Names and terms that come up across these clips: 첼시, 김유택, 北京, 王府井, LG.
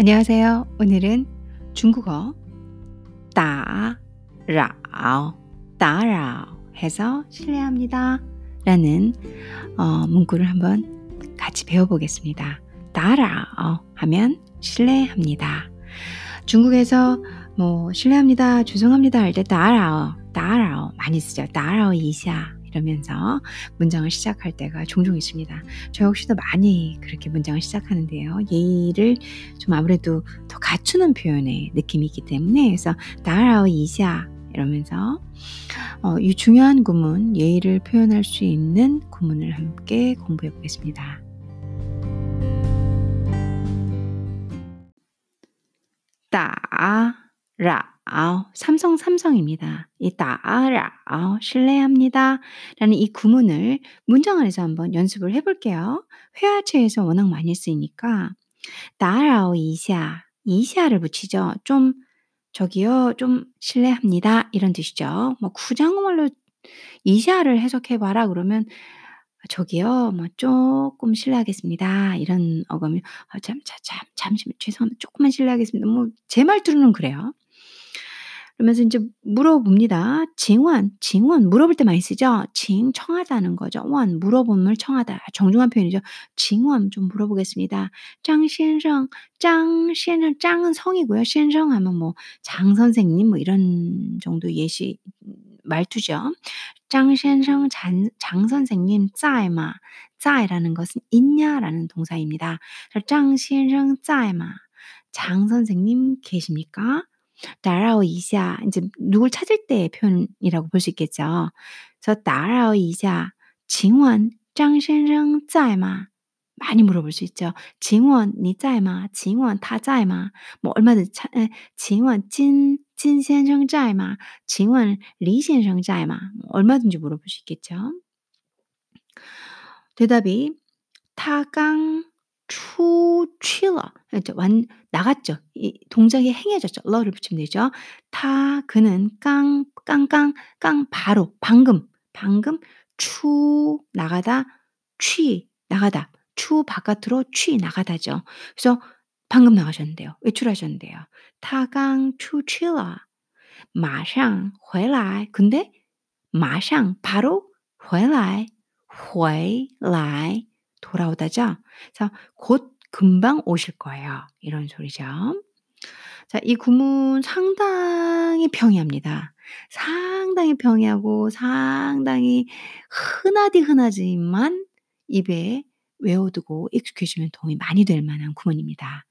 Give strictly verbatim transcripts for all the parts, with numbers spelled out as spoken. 안녕하세요. 오늘은 중국어 따라오, 따라오 해서 실례합니다 라는 어, 문구를 한번 같이 배워보겠습니다. 따라오 하면 실례합니다. 중국에서 뭐 실례합니다, 죄송합니다 할 때 따라오, 따라오 많이 쓰죠. 따라오 이샤 이러면서 문장을 시작할 때가 종종 있습니다. 저 역시도 많이 그렇게 문장을 시작하는데요. 예의를 좀 아무래도 더 갖추는 표현의 느낌이 있기 때문에 그래서 따라오 이샤 이러면서 어, 이 중요한 구문, 예의를 표현할 수 있는 구문을 함께 공부해 보겠습니다. 따라오, 삼성 삼성입니다. 이 따라오, 실례합니다 라는 이 구문을 문장 안에서 한번 연습을 해볼게요. 회화체에서 워낙 많이 쓰이니까 따라오 이샤, 이샤를 붙이죠. 좀 저기요, 좀 실례합니다 이런 뜻이죠. 뭐 굳이 한국말로 이샤를 해석해봐라 그러면 저기요, 뭐 조금 실례하겠습니다 이런 어감이 아, 참, 참, 참, 잠시만 죄송합니다, 조금만 실례하겠습니다, 뭐 제 말투로는 그래요. 그러면서 이제 물어봅니다. 징원, 징원 물어볼 때 많이 쓰죠. 징, 청하다는 거죠. 원, 물어봄을 청하다. 정중한 표현이죠. 징원 좀 물어보겠습니다. 장 선생, 장 선생, 장은 성이고요. 선생 하면 뭐 장 선생님 뭐 이런 정도 예시 말투죠. 장 선생, 장 선생님, 짜이마, 짜이라는 것은 있냐라는 동사입니다. 장 선생, 짜이마, 장 선생님 계십니까? 따라오 이샤, 이제 누굴 찾을 때의 표현이라고 볼 수 있겠죠. 그래서 따라오 이샤, 징원, 장 선생 짜이마 많이 물어볼 수 있죠. 징원, 니 짜이마, 징원, 타 짜이마 뭐 얼마든지 차, 징원, 진, 진 선생 짜이마, 징원, 리 선생 짜이마 얼마든지 물어볼 수 있겠죠. 대답이 타강 추취러, 완 나갔죠. 이 동작이 행해졌죠. 러를 붙이면 되죠. 타 그는 깡 깡깡 깡 바로 방금 방금 추 나가다 취 나가다 추 바깥으로 취 나가다죠. 그래서 방금 나가셨는데요. 외출하셨는데요. 타강 추취러 마상 회라이 근데 마상 바로 회라이 회라이 돌아오다죠. 그래서 곧 금방 오실 거예요. 이런 소리죠. 자, 이 구문 상당히 평이합니다. 상당히 평이하고 상당히 흔하디 흔하지만 입에 외워두고 익숙해지면 도움이 많이 될 만한 구문입니다.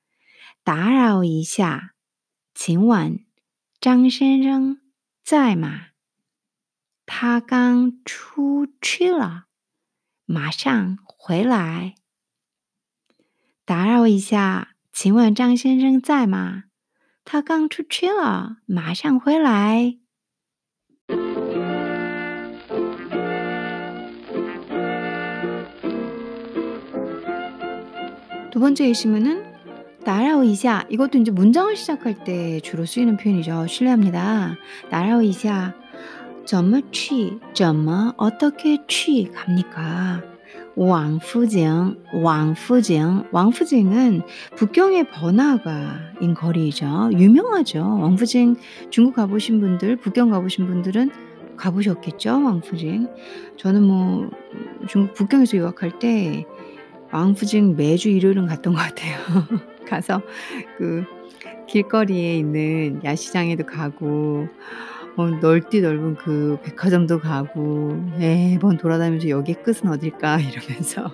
따라오 이샤, 징원, 장 선생, 짜이마, 타강 추취러, 마상, 回来 打扰一下 请问张先生在吗 他刚出去了 马上回来 두 번째 예시문은 따라오이샤. 이것도 이제 문장을 시작할 때 주로 쓰이는 표현이죠. 실례합니다. 따라오이샤. 怎么去 怎么 어떻게 취 갑니까? 왕푸징, 왕푸징, 왕푸징은 북경의 번화가인 거리죠. 유명하죠. 왕푸징 중국 가보신 분들, 북경 가보신 분들은 가보셨겠죠. 왕푸징. 저는 뭐 중국 북경에서 유학할 때 왕푸징 매주 일요일은 갔던 것 같아요. 가서 그 길거리에 있는 야시장에도 가고 어, 넓디 넓은 그 백화점도 가고 매번 돌아다니면서 여기의 끝은 어딜까 이러면서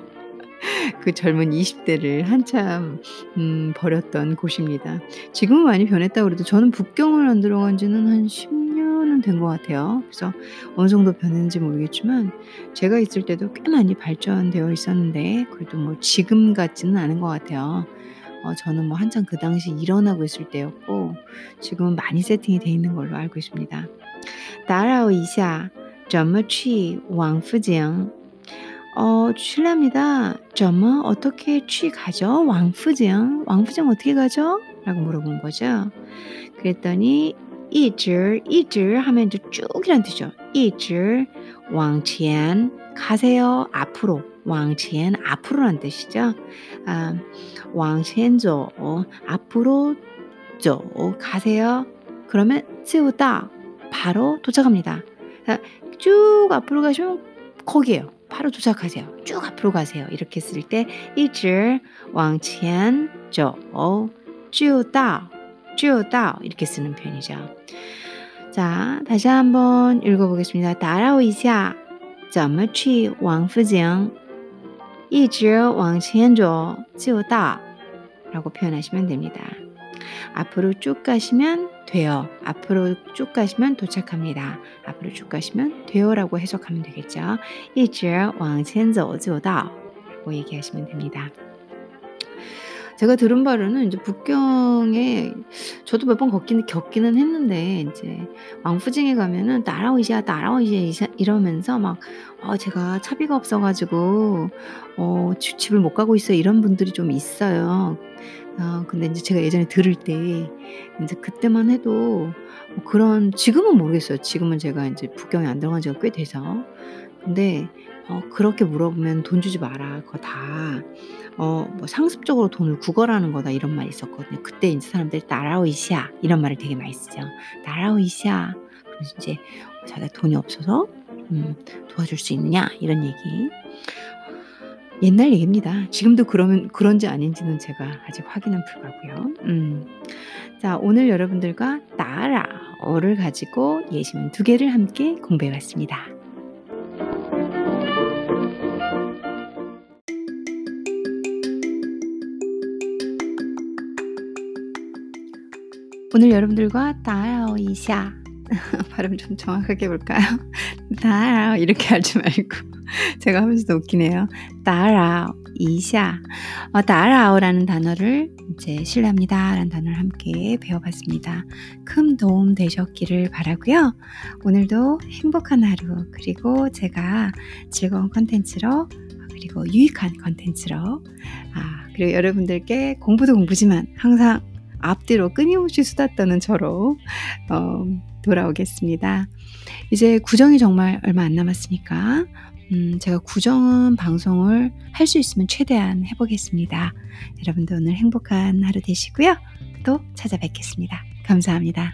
그 젊은 이십 대를 한참 음, 버렸던 곳입니다. 지금은 많이 변했다고 그래도 저는 북경을 안 들어간 지는 한 십 년은 된 것 같아요. 그래서 어느 정도 변했는지 모르겠지만 제가 있을 때도 꽤 많이 발전되어 있었는데 그래도 뭐 지금 같지는 않은 것 같아요. 어, 저는 뭐 한창 그 당시 일어나고 있을 때였고 지금은 많이 세팅이 돼 있는 걸로 알고 있습니다. 따라오이샤, 怎么去 왕푸징. 어, 실례합니다. 怎么 어떻게 취 가죠? 왕푸징, 왕푸징 어떻게 가죠? 라고 물어본 거죠. 그랬더니 一直, 一直 하면 이제 쭉이란 뜻이죠. 一直왕前 가세요. 앞으로. 왕前 앞으로란 뜻이죠. 아, 왕前走 앞으로 조 가세요. 그러면 쯔우다 바로 도착합니다. 쭉 앞으로 가시면 거기에요. 바로 도착하세요. 쭉 앞으로 가세요. 이렇게 쓸 때 이즈 왕前走 쯔우다 쯔우다 이렇게 쓰는 표현이죠. 자, 다시 한번 읽어보겠습니다. 따라오이자. 怎么去王府井一直往前走就到 라고 표현하시면 됩니다. 앞으로 쭉 가시면 돼요. 앞으로 쭉 가시면 도착합니다. 앞으로 쭉 가시면 돼요 라고 해석하면 되겠죠. 一直往前走就到 라고 얘기하시면 됩니다. 제가 들은 바로는 이제 북경에 저도 몇 번 겪기는, 겪기는 했는데 이제 왕푸징에 가면은 따라오이시야 따라오이시야 이러면서 막 어, 제가 차비가 없어가지고 어, 집을 못 가고 있어요 이런 분들이 좀 있어요. 어, 근데 이제 제가 예전에 들을 때 이제 그때만 해도 뭐 그런 지금은 모르겠어요. 지금은 제가 이제 북경에 안 들어간 지가 꽤 돼서 근데 어, 그렇게 물어보면 돈 주지 마라 그거 다. 어, 뭐 상습적으로 돈을 구걸하는 거다 이런 말이 있었거든요. 그때 이제 사람들이 따라오이시야 이런 말을 되게 많이 쓰죠. 따라오이시야 그래서 이제 자기가 돈이 없어서 음, 도와줄 수 있느냐 이런 얘기. 옛날 얘기입니다. 지금도 그러면 그런지 아닌지는 제가 아직 확인은 불가고요. 음. 자, 오늘 여러분들과 따라오를 가지고 예시문 두 개를 함께 공부해봤습니다. 오늘 여러분들과 따라오이샤 발음 좀 정확하게 볼까요? 따라오 이렇게 하지 말고 제가 하면서도 웃기네요. 따라오이샤 어, 따라오라는 단어를 이제 신뢰합니다 라는 단어를 함께 배워봤습니다. 큰 도움 되셨기를 바라고요. 오늘도 행복한 하루 그리고 제가 즐거운 컨텐츠로 그리고 유익한 컨텐츠로 아, 그리고 여러분들께 공부도 공부지만 항상 앞뒤로 끊임없이 수다 떠는 저로 어, 돌아오겠습니다. 이제 구정이 정말 얼마 안 남았으니까 음, 제가 구정은 방송을 할 수 있으면 최대한 해보겠습니다. 여러분도 오늘 행복한 하루 되시고요. 또 찾아뵙겠습니다. 감사합니다.